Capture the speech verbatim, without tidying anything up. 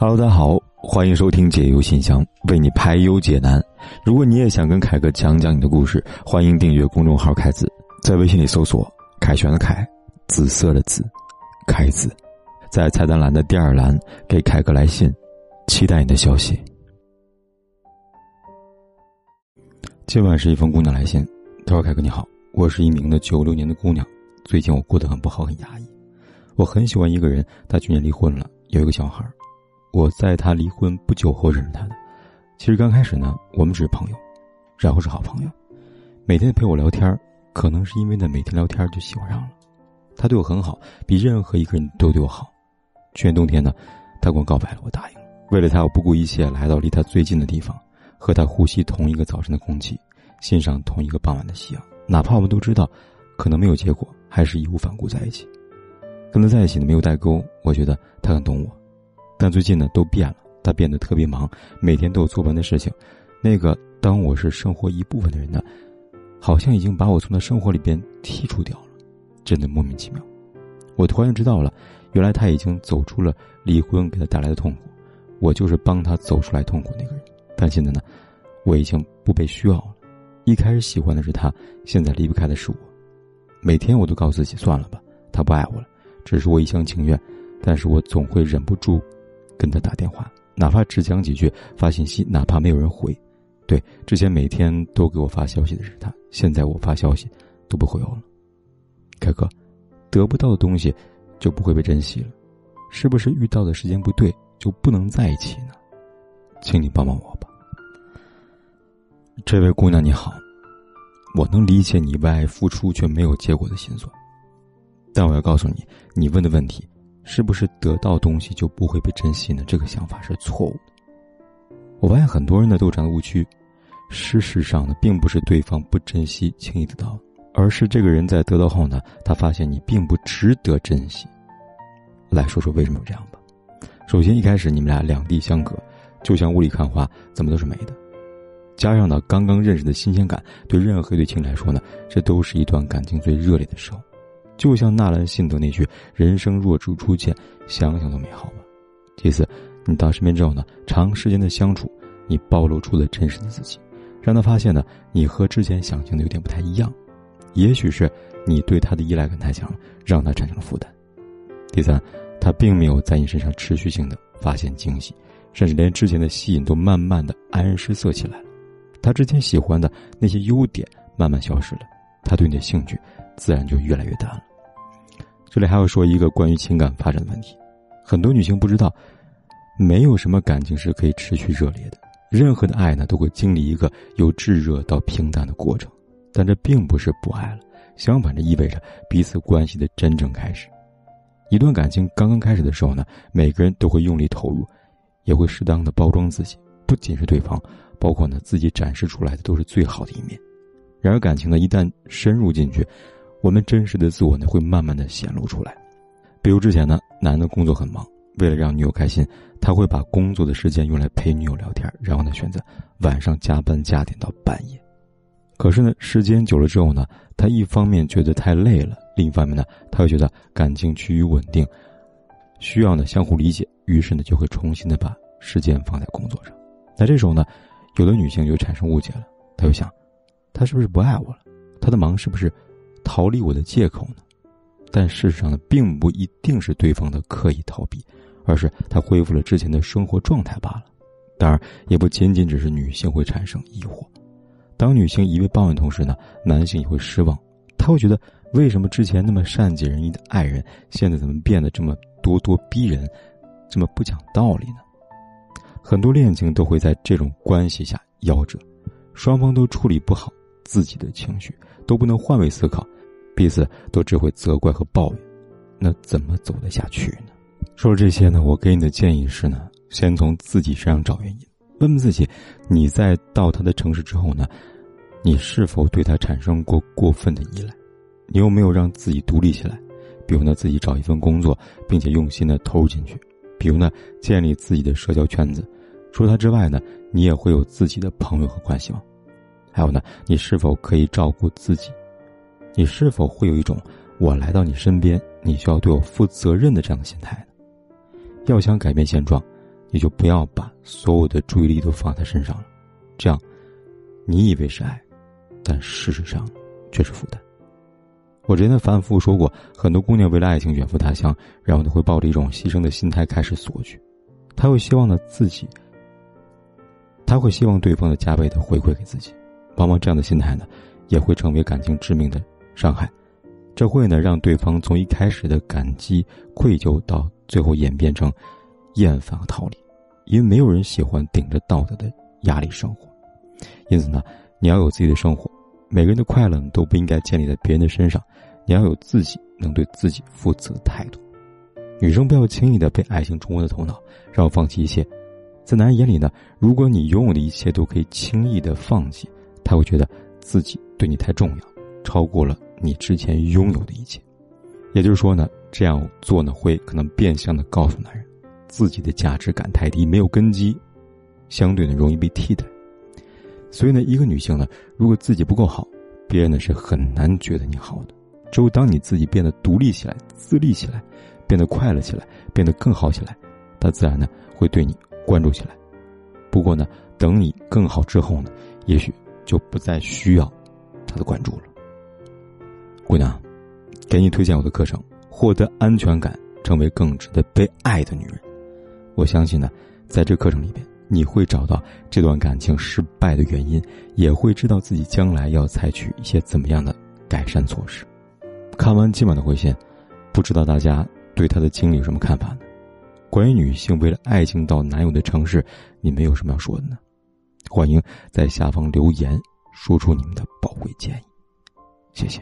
Hello， 大家好，欢迎收听解忧信箱，为你排忧解难。如果你也想跟凯哥讲讲你的故事，欢迎订阅公众号凯子，在微信里搜索凯旋的凯，紫色的紫，凯子，在菜单栏的第二栏给凯哥来信，期待你的消息。今晚是一封姑娘来信，她说：“凯哥你好，我是一名的九六年的姑娘，最近我过得很不好，很压抑。我很喜欢一个人，他去年离婚了，有一个小孩。我在他离婚不久后认识他的，其实刚开始呢，我们只是朋友，然后是好朋友，每天陪我聊天，可能是因为呢每天聊天就喜欢上了。他对我很好，比任何一个人都对我好。去年冬天呢，他跟我告白了，我答应了。为了他，我不顾一切来到离他最近的地方，和他呼吸同一个早晨的空气，欣赏同一个傍晚的夕阳。哪怕我们都知道，可能没有结果，还是义无反顾在一起。跟他在一起呢，没有代沟，我觉得他很懂我。但最近呢都变了，他变得特别忙，每天都有做不完的事情。那个当我是生活一部分的人呢，好像已经把我从他生活里边剔除掉了，真的莫名其妙。我突然知道了，原来他已经走出了离婚给他带来的痛苦，我就是帮他走出来痛苦那个人。但现在呢，我已经不被需要了。一开始喜欢的是他，现在离不开的是我。每天我都告诉自己，算了吧，他不爱我了，只是我一厢情愿。但是我总会忍不住跟他打电话，哪怕只讲几句，发信息哪怕没有人回。对，之前每天都给我发消息的是他，现在我发消息都不回我了。凯哥，得不到的东西就不会被珍惜了，是不是遇到的时间不对就不能在一起呢？请你帮帮我吧。这位姑娘你好，我能理解你为爱付出却没有结果的心酸，但我要告诉你，你问的问题是不是得到东西就不会被珍惜呢？这个想法是错误的。我发现很多人呢都有这样的误区，事实上呢，并不是对方不珍惜轻易得到，而是这个人在得到后呢，他发现你并不值得珍惜。来说说为什么有这样吧。首先一开始你们俩两地相隔，就像雾里看花，怎么都是美的。加上呢刚刚认识的新鲜感，对任何一对情侣来说呢，这都是一段感情最热烈的时候。就像纳兰信德那句，人生若只初见，想想都美好吧。这次你到身边之后呢，长时间的相处，你暴露出了真实的自己，让他发现呢，你和之前想象的有点不太一样。也许是你对他的依赖感太强了，让他产生了负担。第三，他并没有在你身上持续性的发现惊喜，甚至连之前的吸引都慢慢的黯然失色起来了。他之前喜欢的那些优点慢慢消失了，他对你的兴趣自然就越来越淡了。这里还要说一个关于情感发展的问题，很多女性不知道，没有什么感情是可以持续热烈的，任何的爱呢，都会经历一个由炙热到平淡的过程，但这并不是不爱了，相反，这意味着彼此关系的真正开始。一段感情刚刚开始的时候呢，每个人都会用力投入，也会适当的包装自己，不仅是对方，包括呢自己展示出来的都是最好的一面。然而感情呢，一旦深入进去，我们真实的自我呢会慢慢的显露出来。比如之前呢，男的工作很忙，为了让女友开心，他会把工作的时间用来陪女友聊天，然后呢选择晚上加班加点到半夜。可是呢时间久了之后呢，他一方面觉得太累了，另一方面呢他又觉得感情趋于稳定，需要呢相互理解，于是呢就会重新的把时间放在工作上。那这时候呢，有的女性就产生误解了，她就想，他是不是不爱我了？他的忙是不是逃离我的借口呢？但事实上呢，并不一定是对方的刻意逃避，而是他恢复了之前的生活状态罢了。当然也不仅仅只是女性会产生疑惑，当女性一味抱怨同时呢，男性也会失望，他会觉得为什么之前那么善解人意的爱人，现在怎么变得这么咄咄逼人，这么不讲道理呢？很多恋情都会在这种关系下夭折，双方都处理不好自己的情绪，都不能换位思考，彼此都只会责怪和抱怨，那怎么走得下去呢？说了这些呢，我给你的建议是呢，先从自己身上找原因，问问自己，你在到他的城市之后呢，你是否对他产生过过分的依赖？你有没有让自己独立起来？比如呢，自己找一份工作，并且用心的投入进去；比如呢，建立自己的社交圈子。除了他之外呢，你也会有自己的朋友和关系网。还有呢，你是否可以照顾自己？你是否会有一种我来到你身边，你需要对我负责任的这样的心态呢？要想改变现状，你就不要把所有的注意力都放在身上了。这样你以为是爱，但事实上却是负担。我之前反复说过，很多姑娘为了爱情远赴他乡，然后都会抱着一种牺牲的心态开始索取，她会希望的自己她会希望对方的加倍的回馈给自己，往往这样的心态呢，也会成为感情致命的伤害。这会呢让对方从一开始的感激愧疚，到最后演变成厌烦和逃离，因为没有人喜欢顶着道德的压力生活。因此呢，你要有自己的生活，每个人的快乐都不应该建立在别人的身上，你要有自己能对自己负责的态度。女生不要轻易的被爱情冲昏的头脑，然后放弃一切。在男人眼里呢，如果你拥有的一切都可以轻易的放弃，他会觉得自己对你太重要，超过了你之前拥有的一切。也就是说呢，这样做呢会可能变相的告诉男人，自己的价值感太低，没有根基，相对呢容易被替代。所以呢，一个女性呢，如果自己不够好，别人呢是很难觉得你好的。只有当你自己变得独立起来，自立起来，变得快乐起来，变得更好起来，他自然呢会对你关注起来。不过呢，等你更好之后呢，也许就不再需要他的关注了。姑娘，给你推荐我的课程，获得安全感，成为更值得被爱的女人。我相信呢，在这课程里边，你会找到这段感情失败的原因，也会知道自己将来要采取一些怎么样的改善措施。看完今晚的回信，不知道大家对她的经历有什么看法呢？关于女性为了爱情到男友的城市，你们有什么要说的呢？欢迎在下方留言，说出你们的宝贵建议。谢谢。